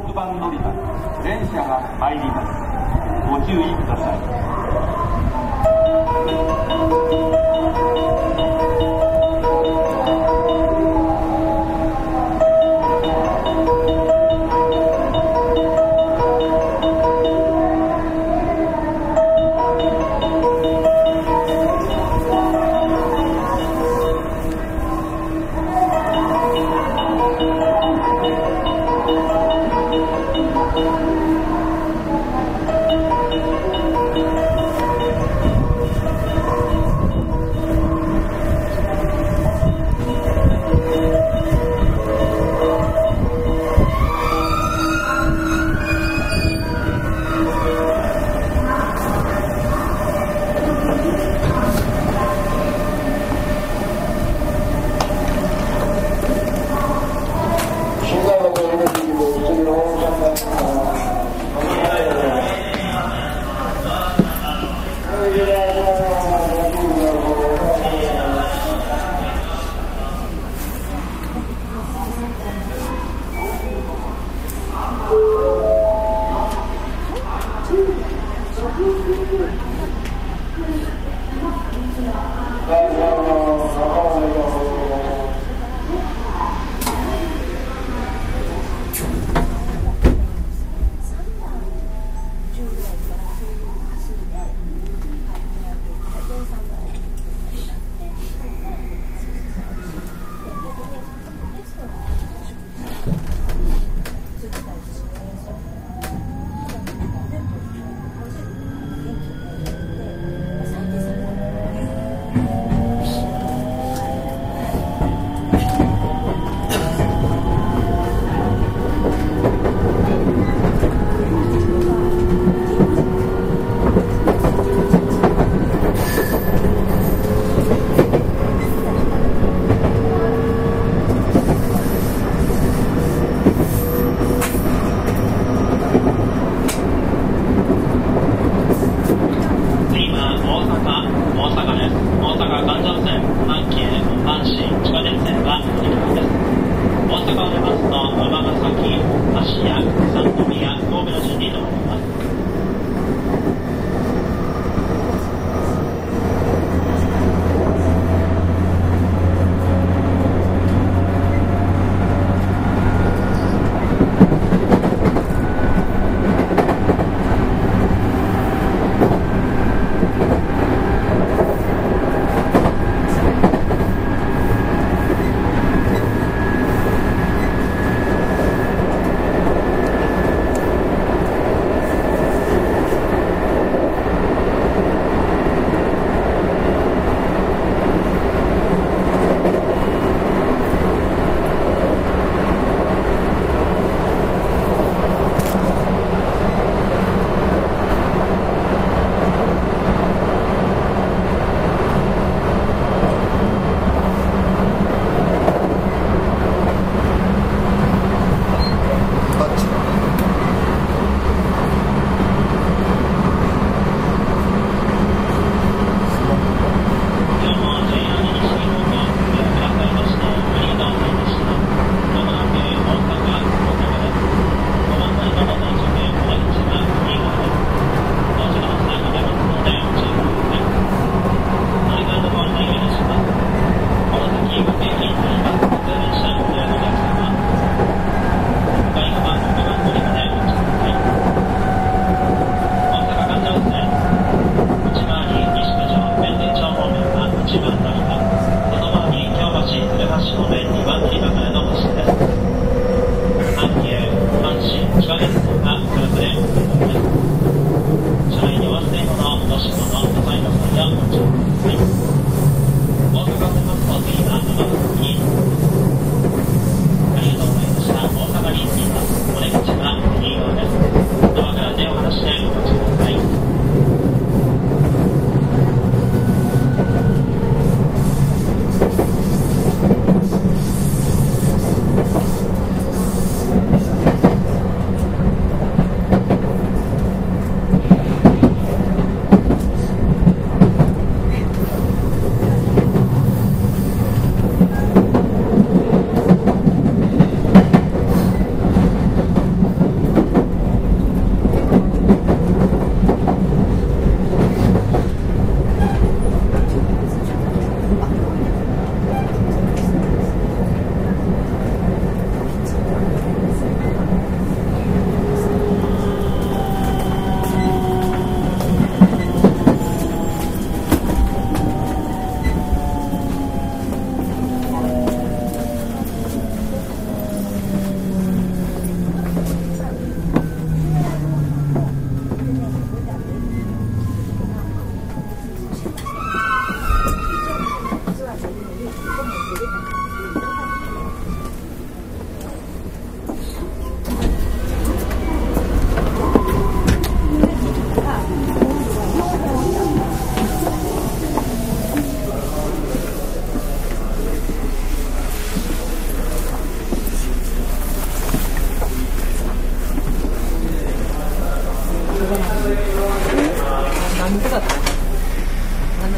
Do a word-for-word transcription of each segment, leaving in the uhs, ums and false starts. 国版乗り場全車が参ります。ご注意ください。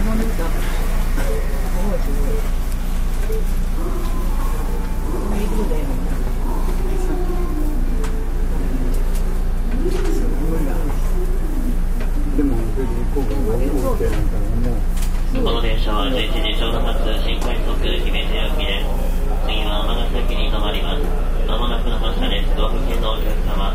この電車はじゅういちじちょうど発新快速姫路駅です。次は尼崎に止まります。まもなくの発車です。ご付近のお客様、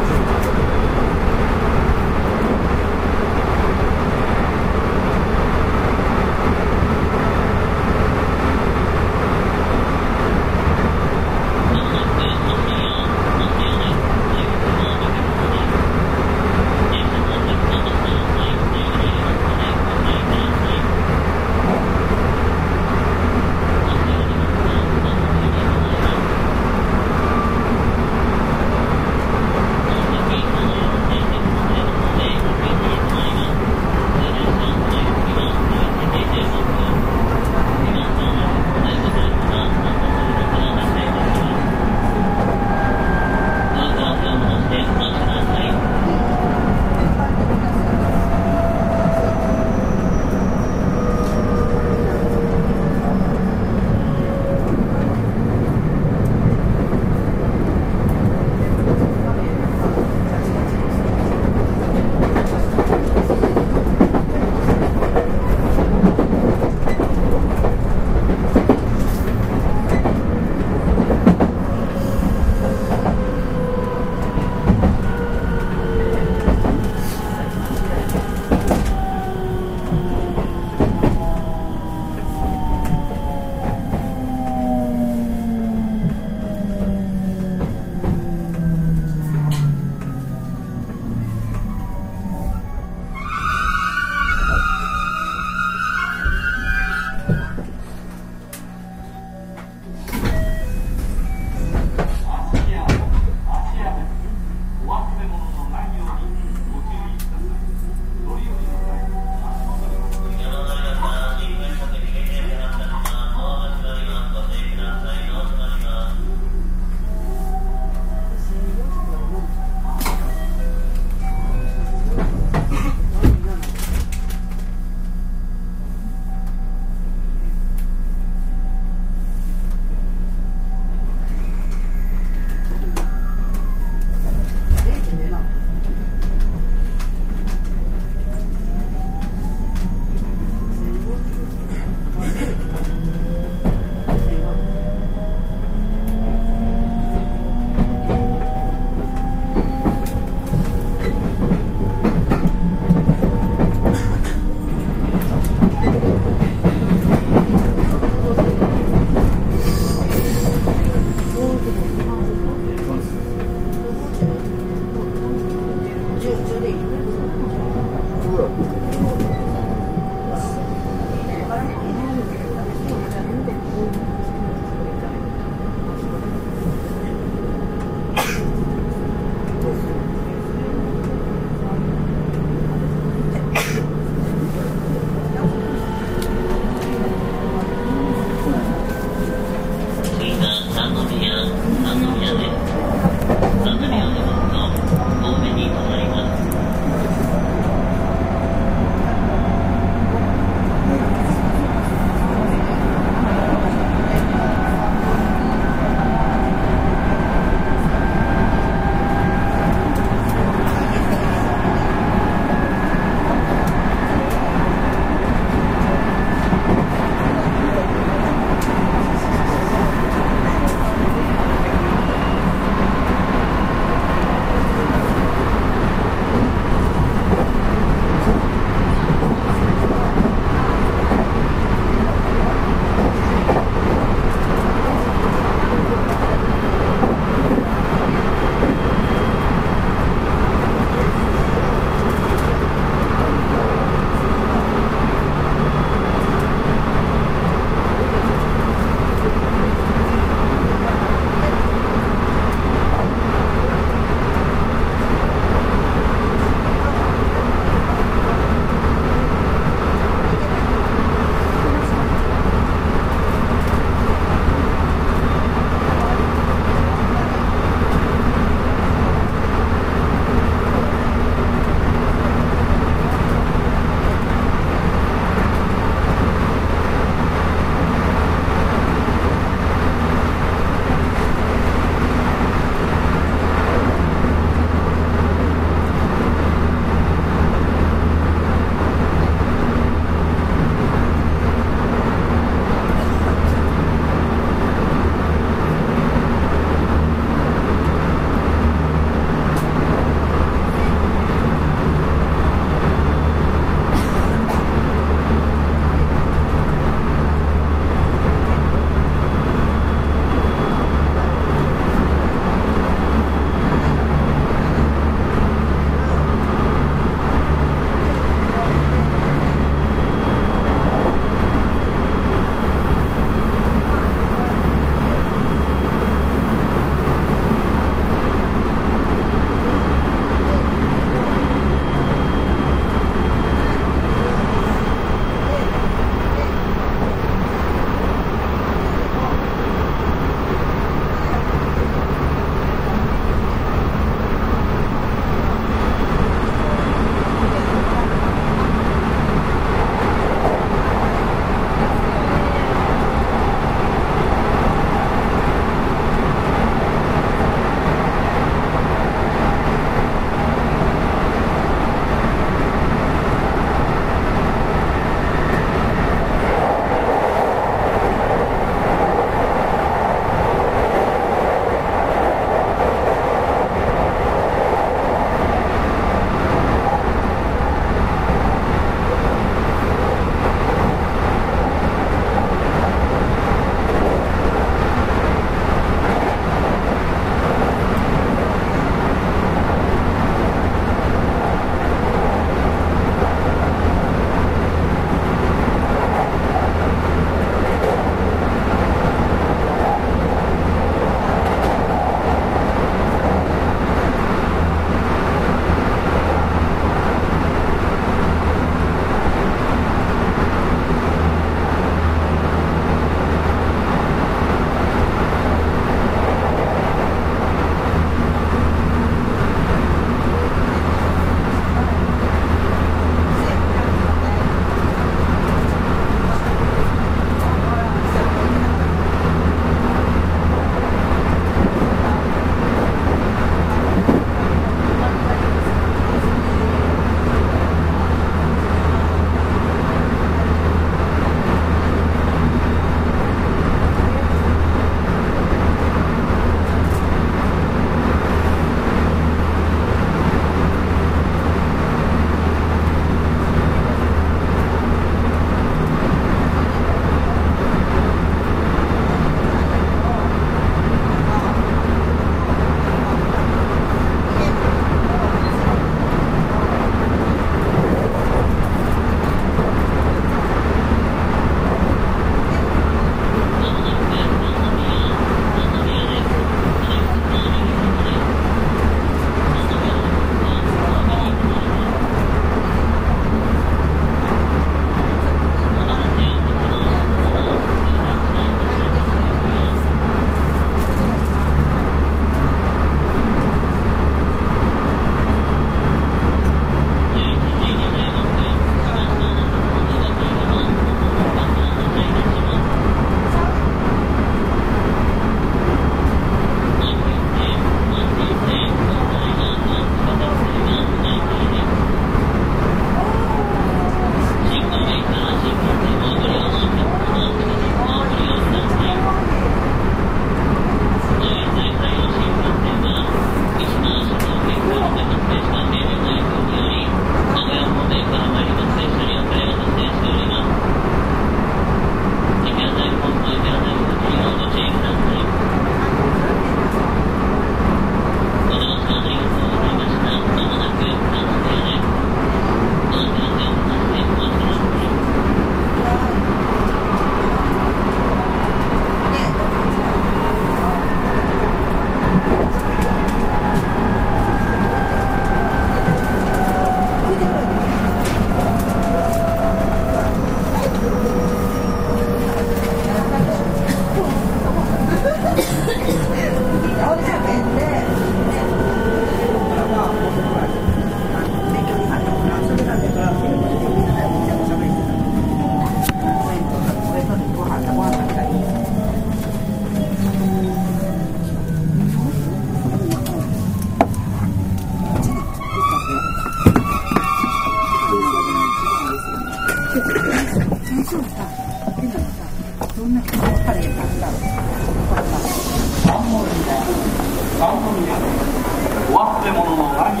ないようにご注意ください。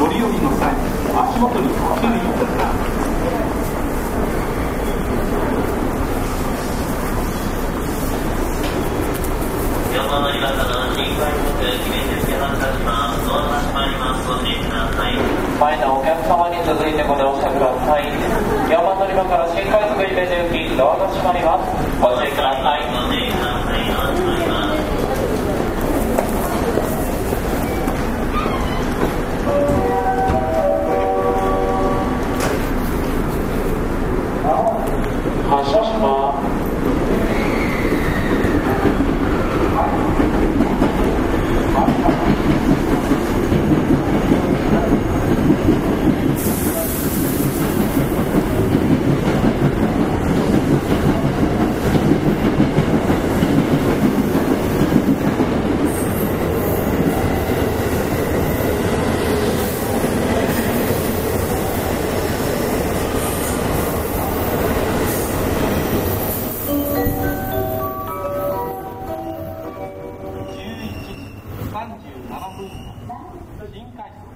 乗り降りの際、足元にご注意ください。横乗り場からの新快速記念列車が発車します。ドアが閉まります。ご注意ください。前のお客様に続いてご乗車ください。横乗り場から新快速イベ行き、ドアが閉まります。ご注意ください。ご注意ください。ドアが閉まります。発車します。新快速